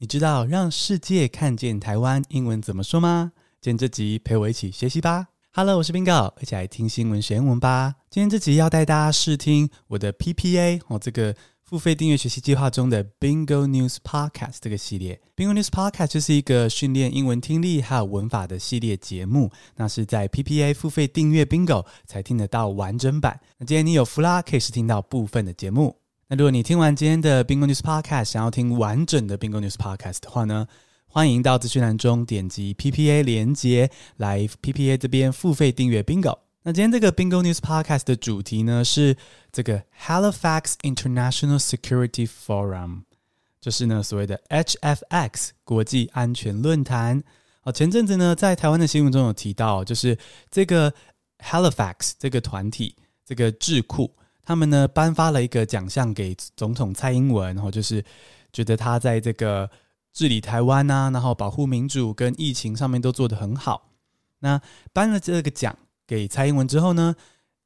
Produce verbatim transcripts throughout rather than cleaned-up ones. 你知道让世界看见台湾英文怎么说吗？今天这集陪我一起学习吧。Hello， 我是 Bingo， 一起来听新闻学英文吧。今天这集要带大家试听我的 P P A、哦、这个付费订阅学习计划中的 Bingo News Podcast 这个系列。Bingo News Podcast 就是一个训练英文听力还有文法的系列节目，那是在 P P A 付费订阅 Bingo 才听得到完整版。那今天你有福啦，可以试听到部分的节目。那如果你听完今天的 Bingo News Podcast 想要听完整的 Bingo News Podcast 的话呢，欢迎到资讯栏中点击 P P A 连结来 P P A 这边付费订阅 Bingo。那今天这个 Bingo News Podcast 的主题呢是这个 Halifax International Security Forum， 就是呢所谓的 H F X 国际安全论坛。前阵子呢在台湾的新闻中有提到，就是这个 Halifax 这个团体这个智库，他们呢颁发了一个奖项给总统蔡英文，就是觉得他在这个治理台湾啊，然后保护民主跟疫情上面都做得很好。那颁了这个奖给蔡英文之后呢，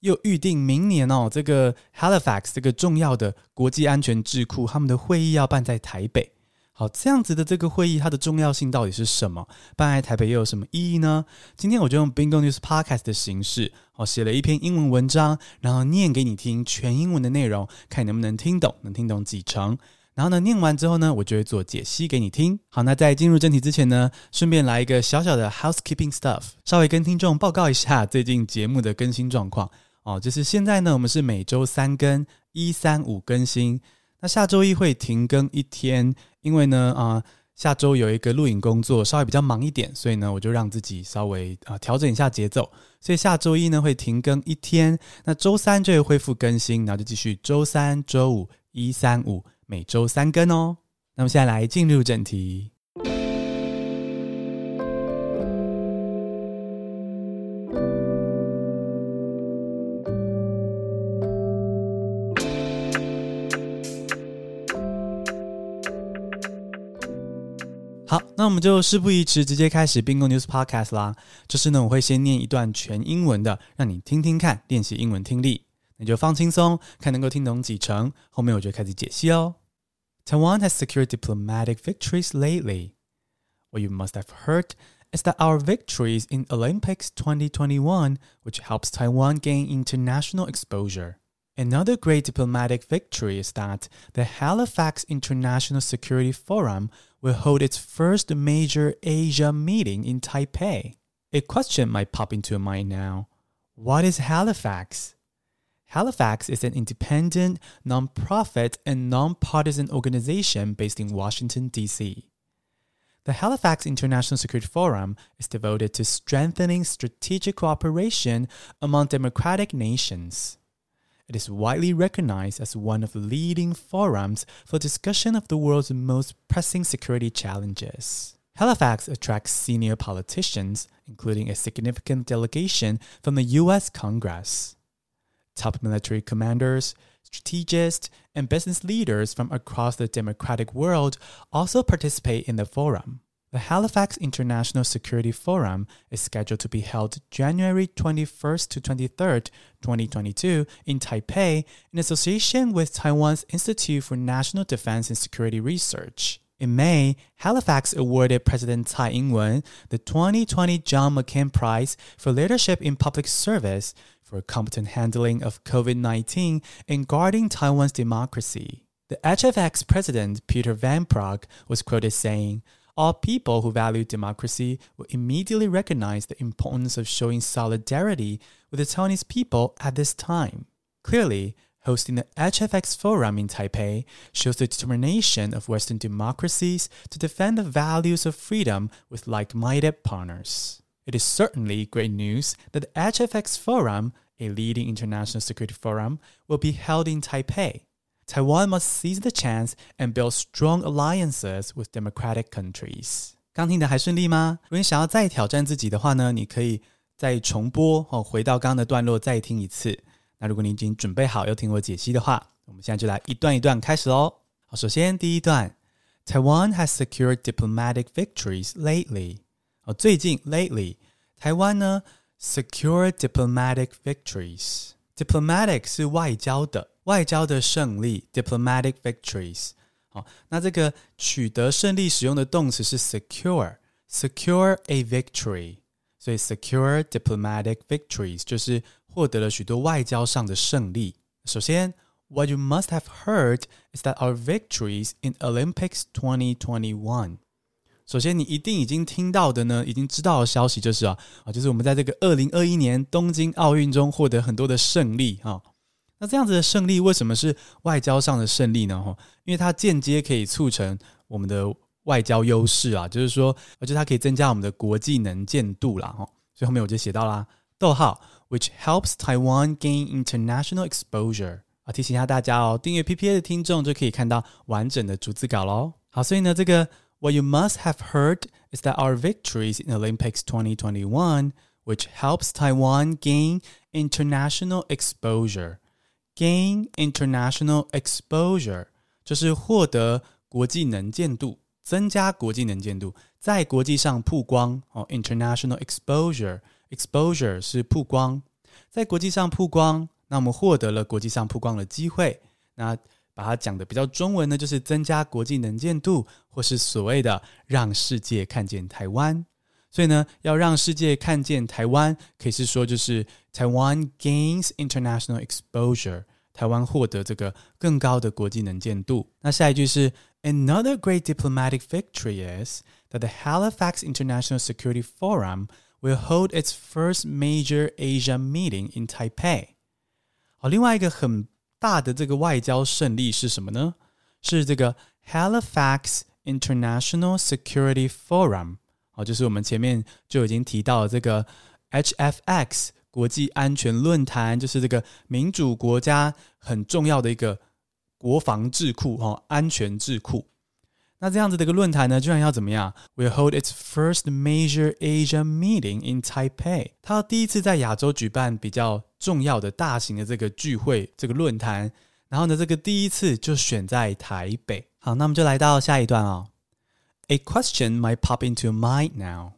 又预定明年哦，这个 Halifax 这个重要的国际安全智库他们的会议要办在台北。好，这样子的这个会议它的重要性到底是什么？办在台北又有什么意义呢？今天我就用 Bingo News Podcast 的形式、哦、写了一篇英文文章，然后念给你听全英文的内容，看你能不能听懂，能听懂几成。然后呢念完之后呢，我就会做解析给你听。好，那在进入正题之前呢，顺便来一个小小的 housekeeping stuff， 稍微跟听众报告一下最近节目的更新状况哦，就是现在呢我们是每周三更，一三五更新，那下周一会停更一天，因为呢啊、呃、下周有一个录影工作稍微比较忙一点，所以呢我就让自己稍微、呃、调整一下节奏，所以下周一呢会停更一天，那周三就会恢复更新，然后就继续周三周五一三五每周三更哦。那么现在来进入正题。好，那我们就事不宜迟，直接开始 Bingo News Podcast 啦。就是呢，我会先念一段全英文的，让你听听看，练习英文听力。你就放轻松，看能够听懂几成，后面我就开始解析哦。Taiwan has secured diplomatic victories lately. What you must have heard is that our victories in Olympics twenty twenty-one, which helps Taiwan gain international exposure. Another great diplomatic victory is that the Halifax International Security Forum will hold its first major Asia meeting in Taipei. A question might pop into your mind now. What is Halifax?Halifax is an independent, non-profit, and non-partisan organization based in Washington, D C. The Halifax International Security Forum is devoted to strengthening strategic cooperation among democratic nations. It is widely recognized as one of the leading forums for discussion of the world's most pressing security challenges.Halifax attracts senior politicians, including a significant delegation from the U S Congress.Top military commanders, strategists, and business leaders from across the democratic world also participate in the forum. The Halifax International Security Forum is scheduled to be held January twenty-first to twenty-third, twenty twenty-two in Taipei in association with Taiwan's Institute for National Defense and Security Research. In May, Halifax awarded President Tsai Ing-wen the twenty twenty John McCain Prize for Leadership in Public Service,for competent handling of COVID nineteen and guarding Taiwan's democracy. The H F X president, Peter Van Praag, was quoted saying, "All people who value democracy will immediately recognize the importance of showing solidarity with the Taiwanese people at this time." Clearly, hosting the H F X Forum in Taipei shows the determination of Western democracies to defend the values of freedom with like-minded partners.It is certainly great news that the H F X Forum, a leading international security forum, will be held in Taipei. Taiwan must seize the chance and build strong alliances with democratic countries. 刚听的还顺利吗？如果你想要再挑战自己的话呢，你可以再重播、哦、回到刚刚的段落再听一次。那如果你已经准备好要听我解析的话，我们现在就来一段一段开始咯。好，首先第一段 Taiwan has secured diplomatic victories lately.最近 lately 台湾呢 secure diplomatic victories diplomatic 是外交的外交的胜利 diplomatic victories 好，那这个取得胜利使用的动词是 secure secure a victory， 所以 secure diplomatic victories 就是获得了许多外交上的胜利。首先 what you must have heard is that our victories in Olympics twenty twenty-one， 首先你一定已经听到的呢，已经知道的消息就是啊，就是我们在这个二零二一年东京奥运中获得很多的胜利啊。那这样子的胜利为什么是外交上的胜利呢？因为它间接可以促成我们的外交优势啊，就是说而且它可以增加我们的国际能见度啦。所以后面我就写到啦，逗号 which helps Taiwan gain international exposure。 啊，提醒一下大家哦，订阅 P P A 的听众就可以看到完整的逐字稿咯。好，所以呢这个 What you must have heard is that our victories in Olympics twenty twenty-one which helps Taiwan gain international exposure。Gain international exposure 就是获得国际能见度，增加国际能见度，在国际上曝光、哦、international exposure exposure 是曝光，在国际上曝光，那我们获得了国际上曝光的机会。那把它讲的比较中文呢，就是增加国际能见度，或是所谓的让世界看见台湾。所以呢，要让世界看见台湾，可以是说就是 Taiwan gains international exposure， 台湾获得这个更高的国际能见度。那下一句是 Another great diplomatic victory is that the Halifax International Security Forum will hold its first major Asia meeting in Taipei。 好，另外一个很大的这个外交胜利是什么呢？是这个 Halifax International Security Forum，好，就是我们前面就已经提到这个 H F X 国际安全论坛，就是这个民主国家很重要的一个国防智库、哦、安全智库。那这样子的一个论坛呢，居然要怎么样 Will hold its first major Asia meeting in Taipei， 它要第一次在亚洲举办比较重要的大型的这个聚会，这个论坛，然后呢这个第一次就选在台北。好，那我们就来到下一段哦。A question might pop into your mind now.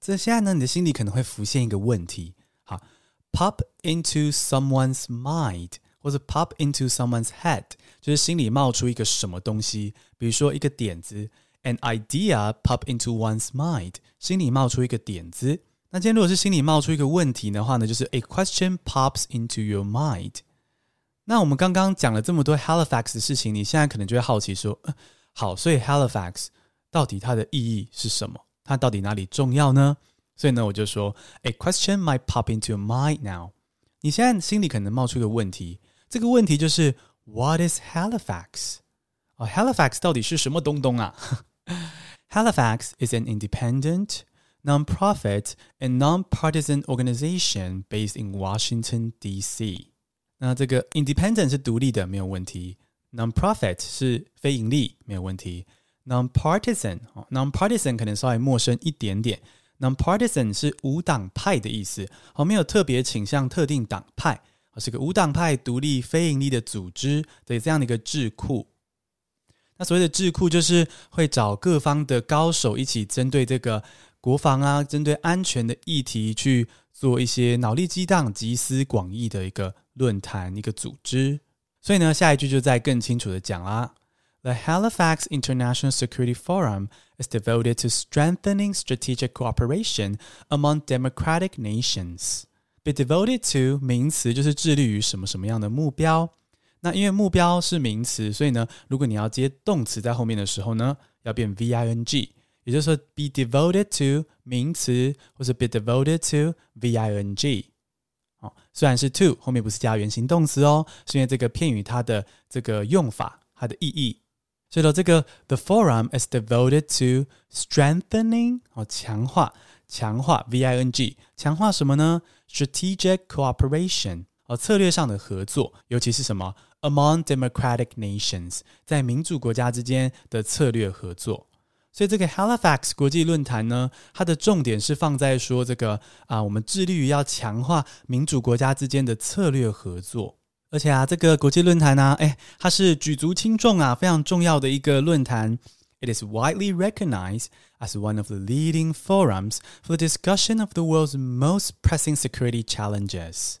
这现在呢，你的心里可能会浮现一个问题。好 ，pop into someone's mind 或者 pop into someone's head， 就是心里冒出一个什么东西，比如说一个点子 ，an idea pop into one's mind， 心里冒出一个点子。那今天如果是心里冒出一个问题的话呢，就是 a question pops into your mind。那我们刚刚讲了这么多 Halifax 的事情，你现在可能就会好奇说，呃、好，所以 Halifax。到底它的意义是什么？它到底哪里重要呢？所以呢，我就说 A question might pop into your mind now。 你现在心里可能冒出一个问题，这个问题就是 What is Halifax？ Oh, Halifax 到底是什么东东啊？Halifax is an independent, non-profit and non-partisan organization based in Washington, D C 那这个 independent 是独立的，没有问题。Non-profit 是非盈利，没有问题。Non-partisan Non-partisan 可能稍微陌生一点点， Non-partisan 是无党派的意思，没有特别倾向特定党派，是个无党派独立非盈利的组织的这样的一个智库。那所谓的智库就是会找各方的高手一起针对这个国防啊，针对安全的议题去做一些脑力激荡，集思广益的一个论坛，一个组织。所以呢，下一句就再更清楚的讲啦，The Halifax International Security Forum is devoted to strengthening strategic cooperation among democratic nations. Be devoted to 名词就是致力于什么什么样的目标。那因为目标是名词，所以呢，如果你要接动词在后面的时候呢，要变 V I N G， 也就是说 be devoted to 名词或是 be devoted to V I N G。哦，虽然是 to 后面不是加原形动词哦，是因为这个片语它的这个用法，它的意义。所以说这个 the forum is devoted to strengthening 哦，强化强化 V I N G 强化什么呢？ strategic cooperation 哦，策略上的合作，尤其是什么 among democratic nations 在民主国家之间的策略合作。所以这个 Halifax 国际论坛呢，它的重点是放在说这个啊，我们致力于要强化民主国家之间的策略合作。而且啊，这个国际论坛啊，哎，它是举足轻重啊，非常重要的一个论坛。It is widely recognized as one of the leading forums for the discussion of the world's most pressing security challenges.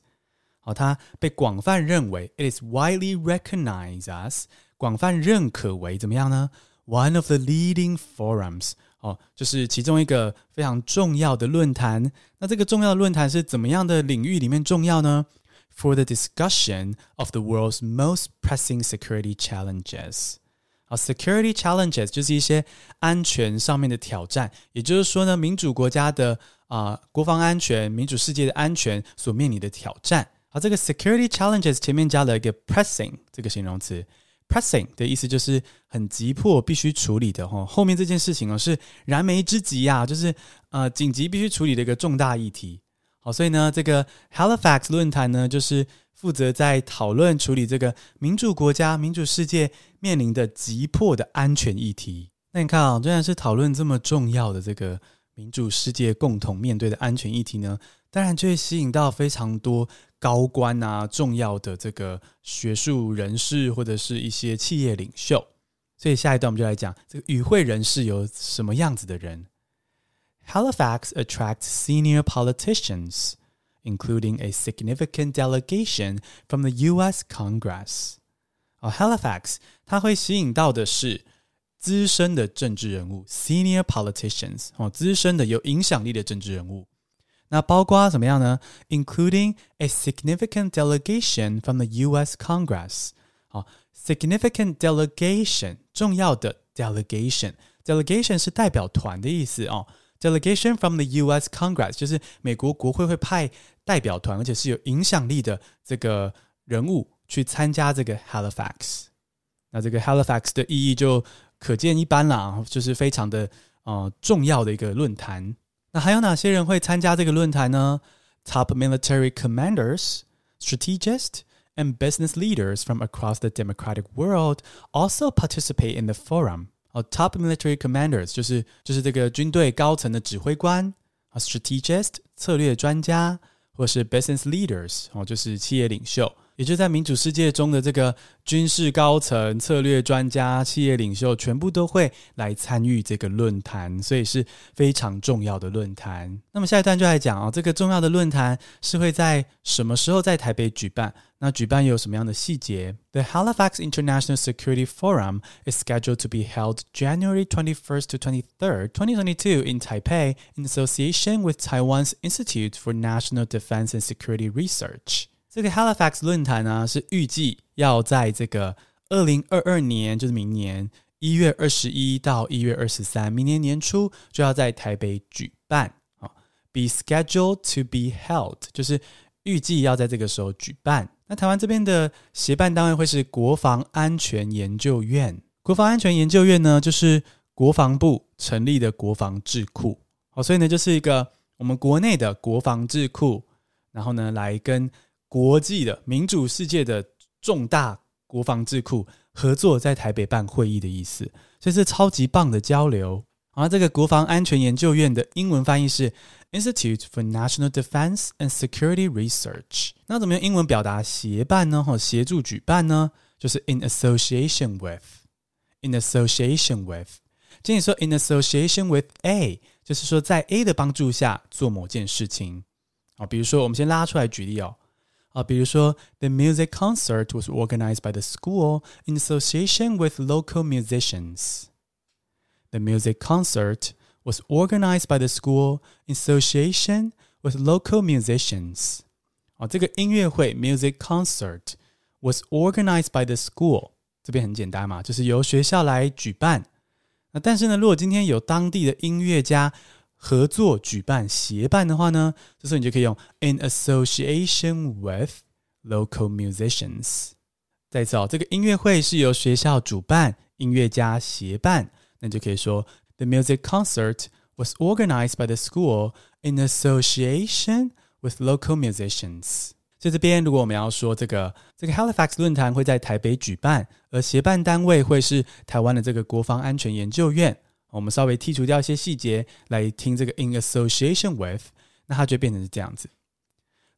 好，它被广泛认为 ，It is widely recognized as 广泛认可为怎么样呢 one of the leading forums、哦、就是其中一个非常重要的论坛。那这个重要的论坛是怎么样的领域里面重要呢？ for the discussion of the world's most pressing security challenges。Security challenges 就是一些安全上面的挑战，也就是说呢，民主国家的、呃、国防安全，民主世界的安全所面临的挑战。好，这个 security challenges 前面加了一个 pressing 这个形容词， pressing 的意思就是很急迫必须处理的、哦、后面这件事情、哦、是燃眉之急啊，就是、呃、紧急必须处理的一个重大议题。好，所以呢，这个 Halifax 论坛呢，就是负责在讨论处理这个民主国家、民主世界面临的急迫的安全议题。那你看啊、哦，虽然是讨论这么重要的这个民主世界共同面对的安全议题呢，当然就会吸引到非常多高官啊、重要的这个学术人士或者是一些企业领袖。所以下一段我们就来讲这个与会人士有什么样子的人。Halifax attracts senior politicians, including a significant delegation from the U S Congress. Oh, Halifax, 它会吸引到的是资深的政治人物 senior politicians,、哦、资深的有影响力的政治人物。那包括怎么样呢？ including a significant delegation from the U S Congress. Oh, significant delegation, 重要的 delegation. Delegation 是代表团的意思哦。Delegation from the U S Congress 就是美国国会会派代表团，而且是有影响力的这个人物去参加这个 Halifax。 那这个 Halifax 的意义就可见一斑啦，就是非常的、呃、重要的一个论坛。那还有哪些人会参加这个论坛呢？ Top military commanders, strategists and business leaders from across the democratic world also participate in the forum.Oh, top military commanders 就是就是这个军队高层的指挥官 strategist 策略专家，或是 business leaders、哦、就是企业领袖，也就是在民主世界中的这个军事高层、策略专家、企业领袖全部都会来参与这个论坛，所以是非常重要的论坛。那么下一段就来讲、哦、这个重要的论坛是会在什么时候在台北举办，那举办有什么样的细节？ The Halifax International Security Forum is scheduled to be held January twenty-first to twenty-third, twenty twenty-two in Taipei in association with Taiwan's Institute for National Defense and Security Research. 这个 Halifax 论坛呢，是预计要在这个二零二二年，就是明年一月二十一到一月二十三，明年年初就要在台北举办。 Be scheduled to be held 就是预计要在这个时候举办。那台湾这边的协办单位会是国防安全研究院。国防安全研究院呢，就是国防部成立的国防智库。好，所以呢，就是一个我们国内的国防智库，然后呢，来跟国际的民主世界的重大国防智库合作，在台北办会议的意思。所以是超级棒的交流。好，这个国防安全研究院的英文翻译是Institute for National Defense and Security Research。 那怎么用英文表达协办呢？协助举办呢？就是 in association with in association with 建议说 in association with A， 就是说在 A 的帮助下做某件事情、哦、比如说我们先拉出来举例哦。啊、比如说 The music concert was organized by the school in association with local musicians. The music concert was organized by the school in association with local musicians. 哦，这个音乐会 music concert was organized by the school. 这边很简单嘛，就是由学校来举办。那但是呢，如果今天有当地的音乐家合作举办协办的话呢，这时候你就可以用 in association with local musicians. 再一次哦，这个音乐会是由学校主办，音乐家协办，那你就可以说The music concert was organized by the school in association with local musicians. 所以这边如果我们要说这个这个 Halifax 论坛会在台北举办，而协办单位会是台湾的这个国防安全研究院，我们稍微剔除掉一些细节来听这个 in association with， 那它就变成是这样子。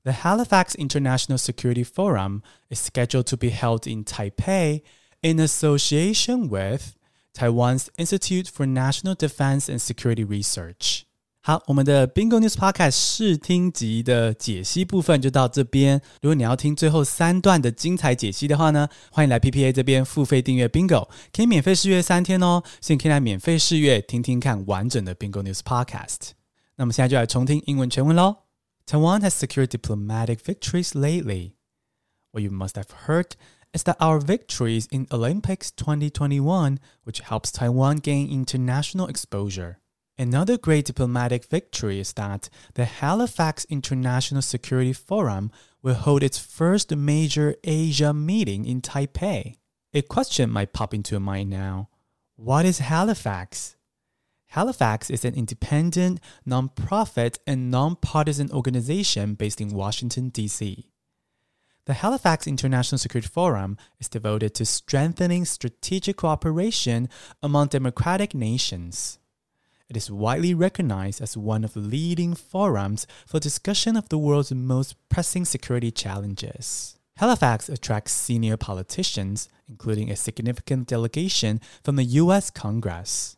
The Halifax International Security Forum is scheduled to be held in Taipei in association with Taiwan's Institute for National Defense and Security Research. 好，我们的 Bingo News Podcast 试听集的解析部分就到这边。如果你要听最后三段的精彩解析的话呢，欢迎来 P P A 这边付费订阅 Bingo， 可以免费试阅三天哦，所以你可以来免费试阅听听看完整的 Bingo News Podcast。 那我们现在就来重听英文全文咯。 Taiwan has secured diplomatic victories lately. What you must have heard is that our victories in Olympics twenty twenty-one, which helps Taiwan gain international exposure.Another great diplomatic victory is that the Halifax International Security Forum will hold its first major Asia meeting in Taipei. A question might pop into your mind now. What is Halifax? Halifax is an independent, non-profit, and non-partisan organization based in Washington, D C The Halifax International Security Forum is devoted to strengthening strategic cooperation among democratic nations.It is widely recognized as one of the leading forums for discussion of the world's most pressing security challenges. Halifax attracts senior politicians, including a significant delegation from the U S Congress.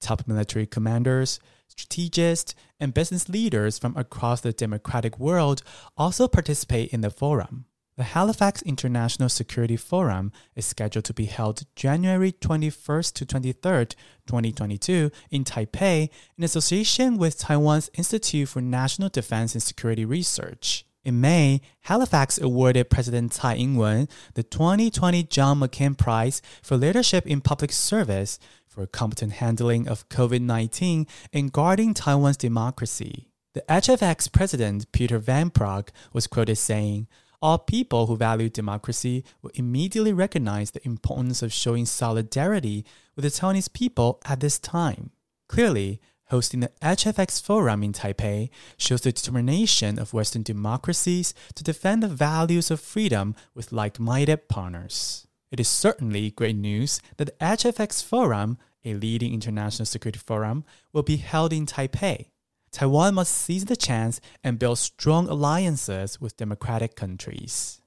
Top military commanders, strategists, and business leaders from across the democratic world also participate in the forum. The Halifax International Security Forum is scheduled to be held January twenty-first to twenty-third, twenty twenty-two in Taipei in association with Taiwan's Institute for National Defense and Security Research. In May, Halifax awarded President Tsai Ing-wen the twenty twenty John McCain Prize for Leadership in Public Service for competent handling of COVID nineteen and guarding Taiwan's democracy. The H F X president, Peter Van Praag, was quoted saying,All people who value democracy will immediately recognize the importance of showing solidarity with the Taiwanese people at this time. Clearly, hosting the H F X Forum in Taipei shows the determination of Western democracies to defend the values of freedom with like-minded partners. It is certainly great news that the H F X Forum, a leading international security forum, will be held in Taipei.Taiwan must seize the chance and build strong alliances with democratic countries.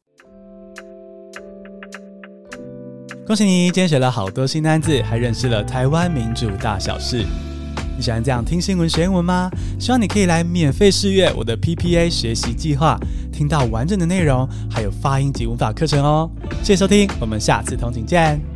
恭喜你，今天学了好多新单字，还认识了台湾民主大小事。你喜欢这样听新闻学英文吗？希望你可以来免费试阅我的 P P A 学习计划，听到完整的内容，还有发音及文法课程哦。谢谢收听，我们下次同频见。